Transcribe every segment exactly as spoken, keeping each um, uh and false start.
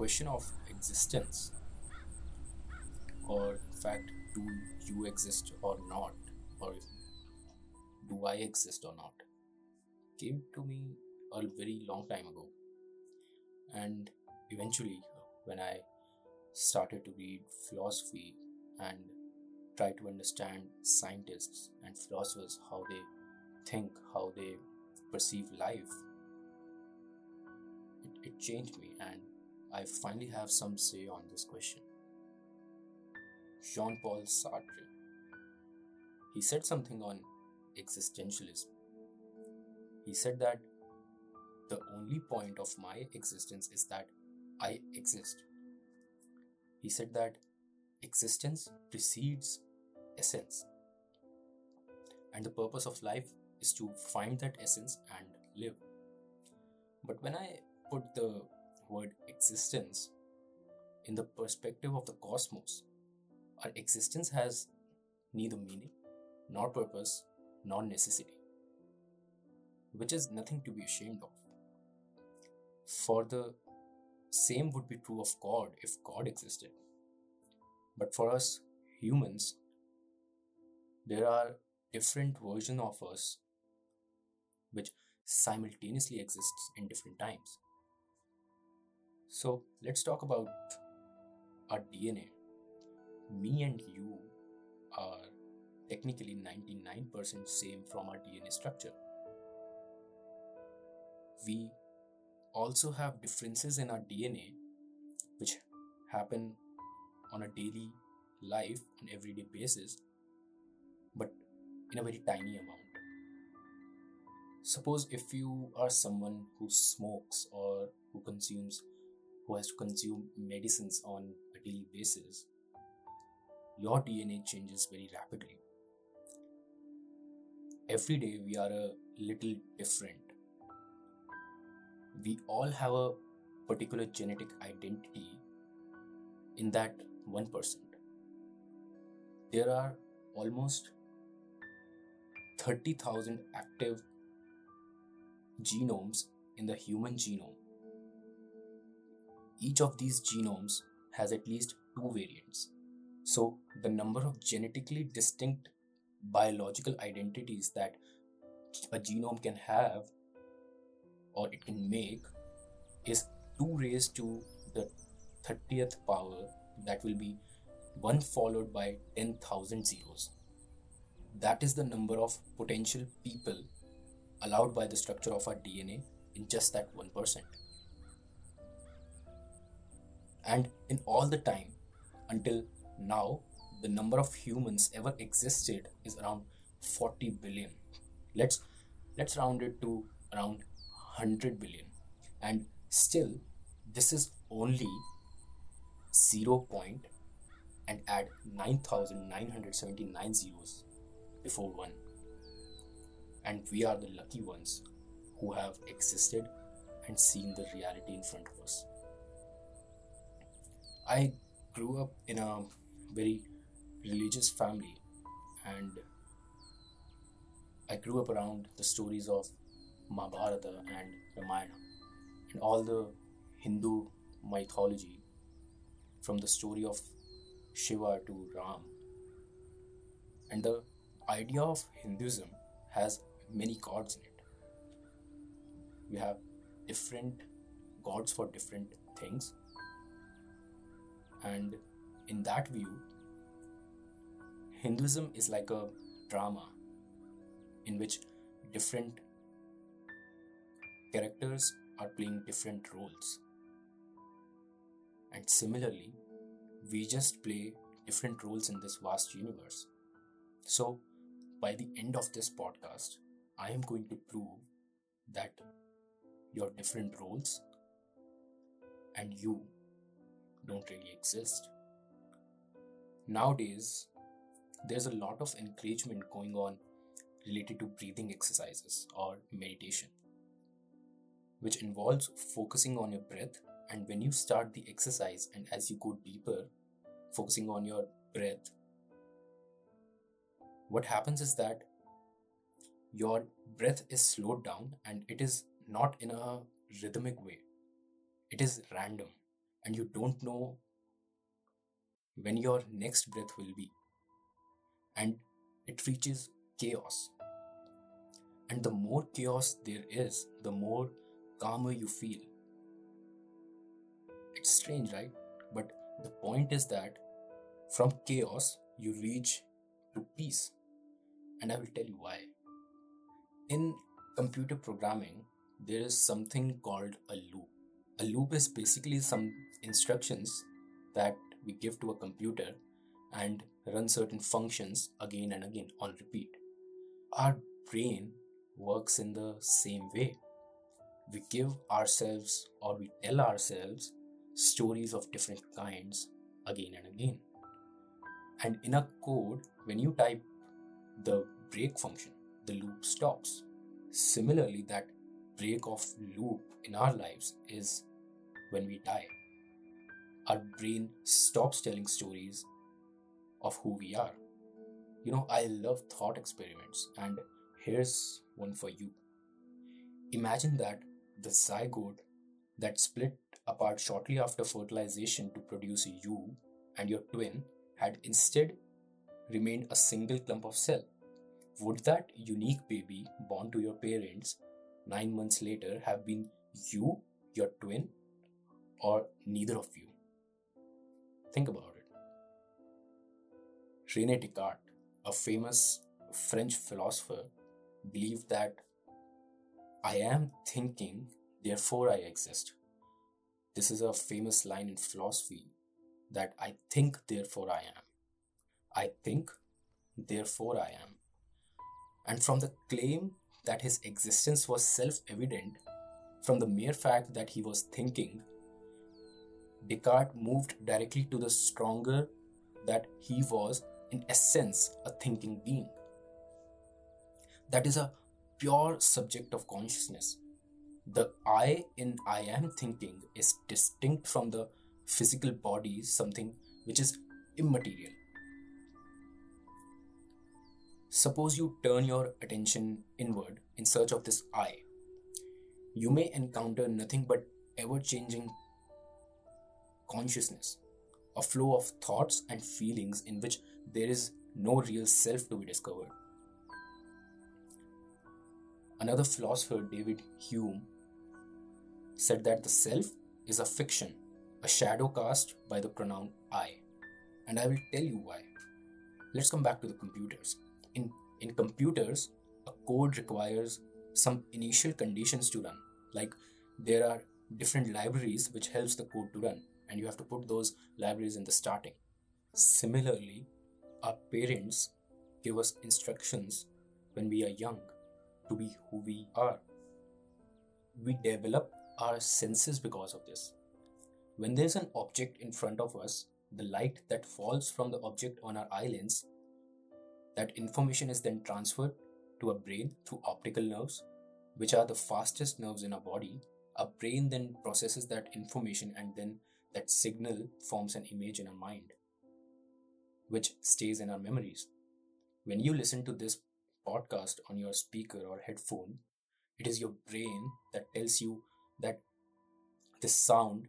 question of existence, or in fact, do you exist or not, or do I exist or not, came to me a very long time ago. And eventually, when I started to read philosophy and try to understand scientists and philosophers, how they think, how they perceive life, it, it changed me, and I finally have some say on this question. Jean-Paul Sartre, he said something on existentialism. He said that the only point of my existence is that I exist. He said that existence precedes essence, and the purpose of life is to find that essence and live. But when I put the word existence in the perspective of the cosmos, our existence has neither meaning, nor purpose, nor necessity, which is nothing to be ashamed of. For the same would be true of God if God existed. But for us humans, there are different versions of us which simultaneously exists in different times. So let's talk about our D N A. Me and you are technically ninety-nine percent same from our D N A structure. We also have differences in our D N A which happen on a daily life, on everyday basis, but in a very tiny amount. Suppose if you are someone who smokes or who consumes, who has to consume medicines on a daily basis, your D N A changes very rapidly. Every day we are a little different. We all have a particular genetic identity in that one percent. There are almost thirty thousand active genomes in the human genome. Each of these genomes has at least two variants. So the number of genetically distinct biological identities that a genome can have or it can make is two raised to the thirtieth power, that will be one followed by ten thousand zeros. That is the number of potential people allowed by the structure of our D N A in just that one percent. And in all the time, until now, the number of humans ever existed is around forty billion. Let's let's round it to around one hundred billion. And still, this is only zero point and add nine thousand nine hundred seventy-nine zeros before one. And we are the lucky ones who have existed and seen the reality in front of us. I grew up in a very religious family, and I grew up around the stories of Mahabharata and Ramayana and all the Hindu mythology, from the story of Shiva to Ram. And the idea of Hinduism has many gods in it. We have different gods for different things, and in that view, Hinduism is like a drama in which different characters are playing different roles. And similarly, we just play different roles in this vast universe. So, by the end of this podcast, I am going to prove that your different roles and you don't really exist. Nowadays, there's a lot of encouragement going on related to breathing exercises or meditation, which involves focusing on your breath. And when you start the exercise and as you go deeper, focusing on your breath, what happens is that your breath is slowed down, and it is not in a rhythmic way. It is random. and you don't know when your next breath will be. And it reaches chaos. And the more chaos there is, the more calmer you feel. It's strange, right? But the point is that from chaos, you reach to peace. And I will tell you why. In computer programming, there is something called a loop. A loop is basically some instructions that we give to a computer and run certain functions again and again on repeat. Our brain works in the same way. We give ourselves or we tell ourselves stories of different kinds again and again. And in a code, when you type the break function, the loop stops. Similarly, that break of loop in our lives is when we die. Our brain stops telling stories of who we are. You know, I love thought experiments, and here's one for you. Imagine that the zygote that split apart shortly after fertilization to produce you and your twin had instead remained a single clump of cell. Would that unique baby born to your parents nine months later have been you, your twin, or neither of you? Think about it. René Descartes, a famous French philosopher, believed that I am thinking, therefore I exist. This is a famous line in philosophy, that I think, therefore I am. I think, therefore I am. And from the claim that his existence was self-evident, from the mere fact that he was thinking, Descartes moved directly to the stronger that he was, in essence, a thinking being. That is a pure subject of consciousness. The I in I am thinking is distinct from the physical body, something which is immaterial. Suppose you turn your attention inward in search of this I. You may encounter nothing but ever-changing consciousness, a flow of thoughts and feelings in which there is no real self to be discovered. Another philosopher, David Hume, said that the self is a fiction, a shadow cast by the pronoun I. And I will tell you why. Let's come back to the computers. In, in computers, a code requires some initial conditions to run. Like, there are different libraries which helps the code to run, and you have to put those libraries in the starting. Similarly, our parents give us instructions when we are young to be who we are. We develop our senses because of this. When there's an object in front of us, the light that falls from the object on our eye lens, that information is then transferred to our brain through optical nerves, which are the fastest nerves in our body. Our brain then processes that information, and then that signal forms an image in our mind, which stays in our memories. When you listen to this podcast on your speaker or headphone, it is your brain that tells you that this sound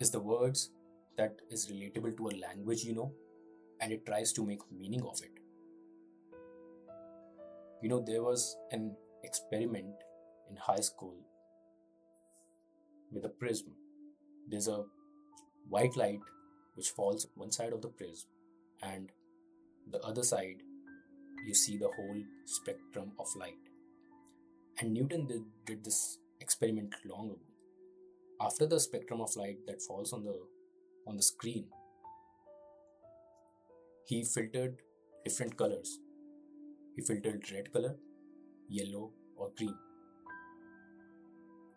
is the words that is relatable to a language you know, and it tries to make meaning of it. You know, there was an experiment in high school with a prism. There's a white light which falls on one side of the prism, and the other side you see the whole spectrum of light. And Newton did, did this experiment long ago. After the spectrum of light that falls on the on the screen, he filtered different colors. He filtered red color, yellow, or green.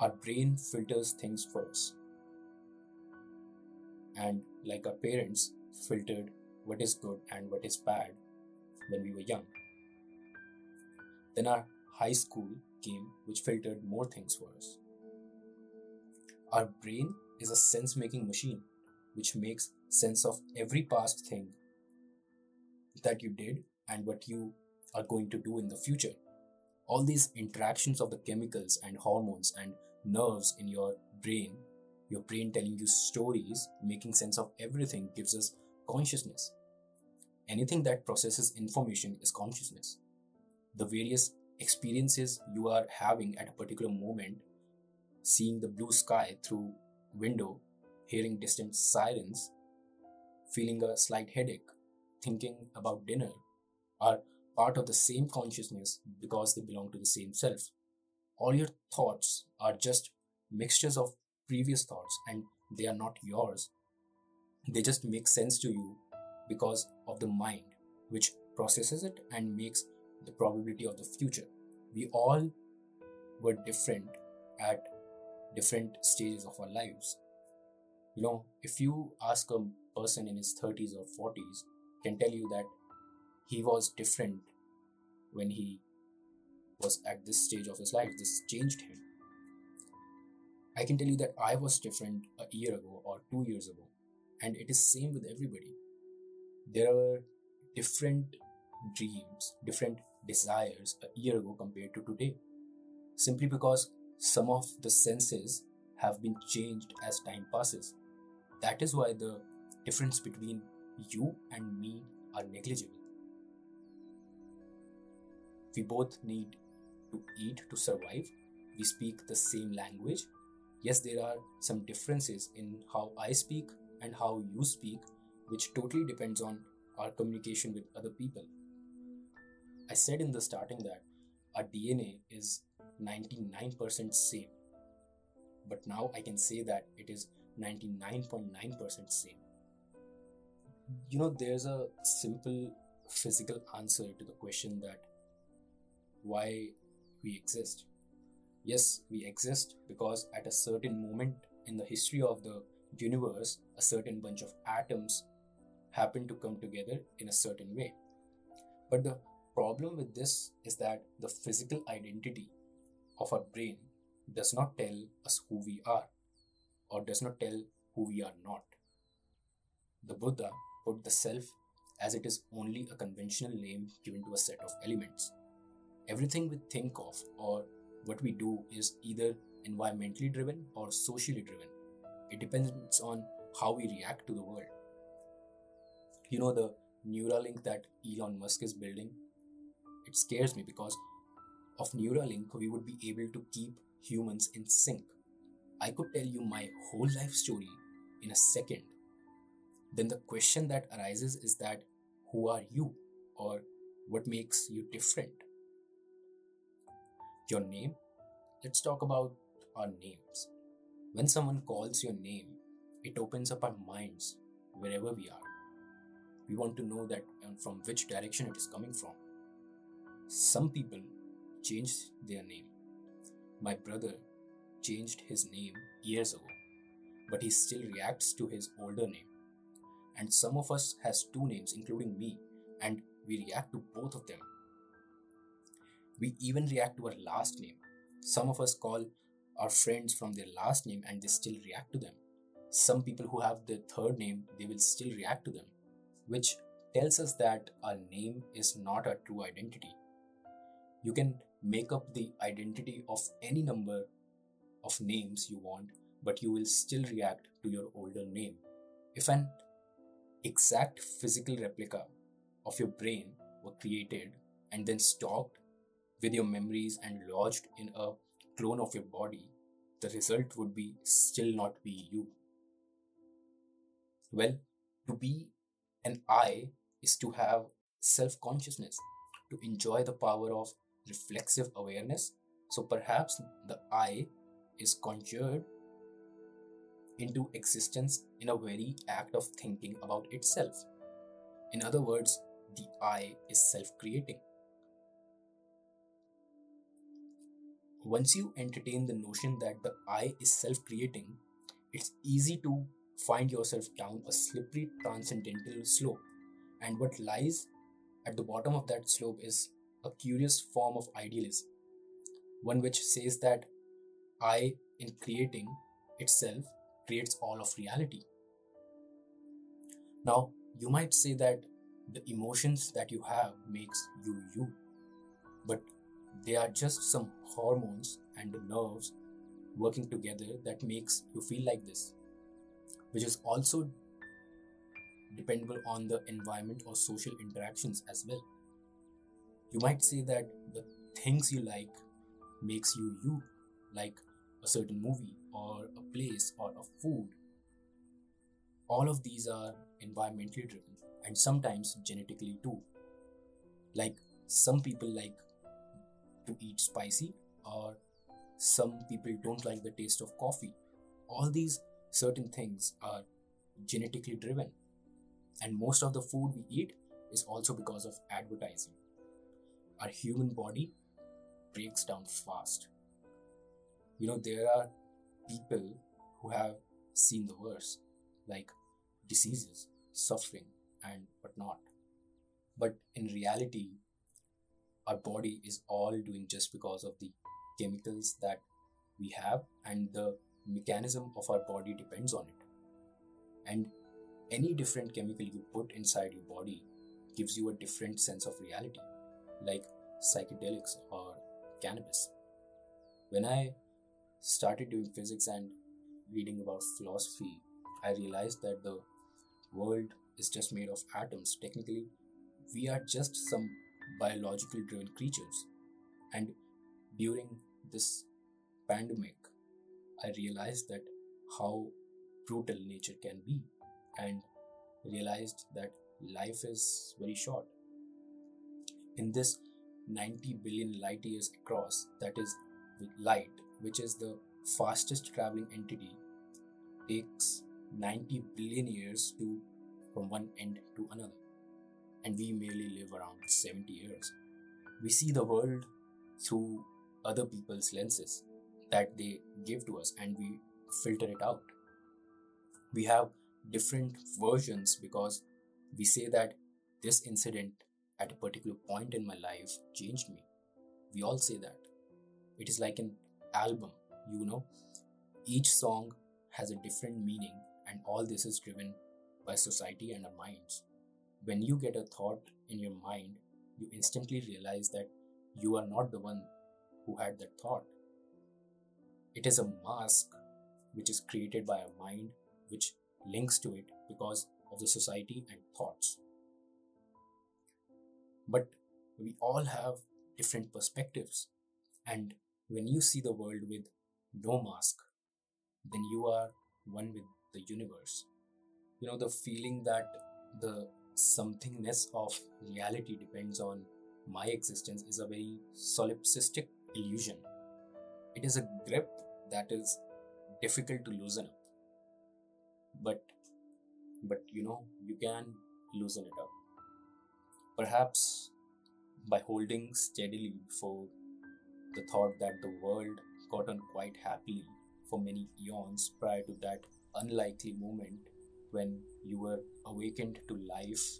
Our brain filters things for us. And like our parents filtered what is good and what is bad when we were young, then our high school came, which filtered more things for us. Our brain is a sense-making machine which makes sense of every past thing that you did and what you are going to do in the future. All these interactions of the chemicals and hormones and nerves in your brain Your brain telling you stories, making sense of everything gives us consciousness. Anything that processes information is consciousness. The various experiences you are having at a particular moment, seeing the blue sky through window, hearing distant sirens, feeling a slight headache, thinking about dinner, are part of the same consciousness because they belong to the same self. All your thoughts are just mixtures of previous thoughts and they are not yours. They just make sense to you because of the mind, which processes it and makes the probability of the future. We all were different at different stages of our lives. You know, if you ask a person in his thirties or forties, can tell you that he was different when he was at this stage of his life. This changed him. I can tell you that I was different a year ago or two years ago, and it is same with everybody. There were different dreams, different desires a year ago compared to today, simply because some of the senses have been changed as time passes. That is why the difference between you and me are negligible. We both need to eat to survive. We speak the same language. Yes, there are some differences in how I speak and how you speak, which totally depends on our communication with other people. I said in the starting that our D N A is ninety-nine percent same, but now I can say that it is ninety-nine point nine percent same. You know, there's a simple physical answer to the question that why we exist. Yes, we exist because at a certain moment in the history of the universe, a certain bunch of atoms happened to come together in a certain way. But the problem with this is that the physical identity of our brain does not tell us who we are, or does not tell who we are not. The Buddha put the self as it is only a conventional name given to a set of elements. Everything we think of or what we do is either environmentally driven or socially driven. It depends on how we react to the world. You know, the Neuralink that Elon Musk is building? It scares me because of Neuralink, we would be able to keep humans in sync. I could tell you my whole life story in a second. Then the question that arises is that, who are you? Or what makes you different? Your name? Let's talk about our names. When someone calls your name, it opens up our minds wherever we are. We want to know that and from which direction it is coming from. Some people change their name. My brother changed his name years ago, but he still reacts to his older name. And some of us has two names, including me, and we react to both of them. We even react to our last name. Some of us call our friends from their last name and they still react to them. Some people who have their third name, they will still react to them, which tells us that our name is not our true identity. You can make up the identity of any number of names you want, but you will still react to your older name. If an exact physical replica of your brain were created and then stocked with your memories and lodged in a clone of your body, the result would be still not be you. Well, to be an I is to have self-consciousness, to enjoy the power of reflexive awareness. So perhaps the I is conjured into existence in a very act of thinking about itself. In other words, the I is self-creating. Once you entertain the notion that the I is self-creating, it's easy to find yourself down a slippery transcendental slope. And what lies at the bottom of that slope is a curious form of idealism, one which says that I, in creating itself, creates all of reality. Now, you might say that the emotions that you have makes you you, but they are just some hormones and nerves working together that makes you feel like this, which is also dependable on the environment or social interactions as well. You might say that the things you like makes you you, like a certain movie or a place or a food. All of these are environmentally driven and sometimes genetically too. Like some people like to eat spicy, or some people don't like the taste of coffee. All these certain things are genetically driven. And most of the food we eat is also because of advertising. Our human body breaks down fast. You know, there are people who have seen the worst, like diseases, suffering, and whatnot. But in reality, our body is all doing just because of the chemicals that we have, and the mechanism of our body depends on it. And any different chemical you put inside your body gives you a different sense of reality, like psychedelics or cannabis. When I started doing physics and reading about philosophy, I realized that the world is just made of atoms. Technically, we are just some biologically driven creatures. And during this pandemic, I realized that how brutal nature can be, and realized that life is very short. In this ninety billion light years across, that is light, which is the fastest traveling entity, takes ninety billion years to from one end to another. And we merely live around seventy years. We see the world through other people's lenses that they give to us, and we filter it out. We have different versions because we say that this incident at a particular point in my life changed me. We all say that. It is like an album, you know. Each song has a different meaning, and all this is driven by society and our minds. When you get a thought in your mind, you instantly realize that you are not the one who had that thought. It is a mask which is created by our mind, which links to it because of the society and thoughts. But we all have different perspectives, and when you see the world with no mask, then you are one with the universe. You know, the feeling that the somethingness of reality depends on my existence is a very solipsistic illusion. It is a grip that is difficult to loosen up. But, but you know, you can loosen it up. Perhaps by holding steadily for the thought that the world got on quite happily for many eons prior to that unlikely moment when you were awakened to life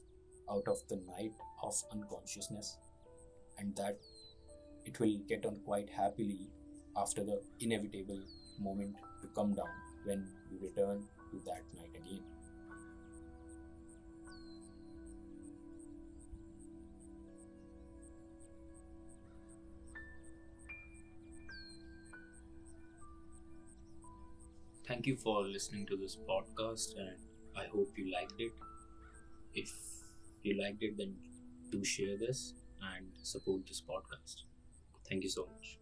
out of the night of unconsciousness, and that it will get on quite happily after the inevitable moment to come down when you return to that night again. Thank you for listening to this podcast, and I hope you liked it. If you liked it, then do share this and support this podcast. Thank you so much.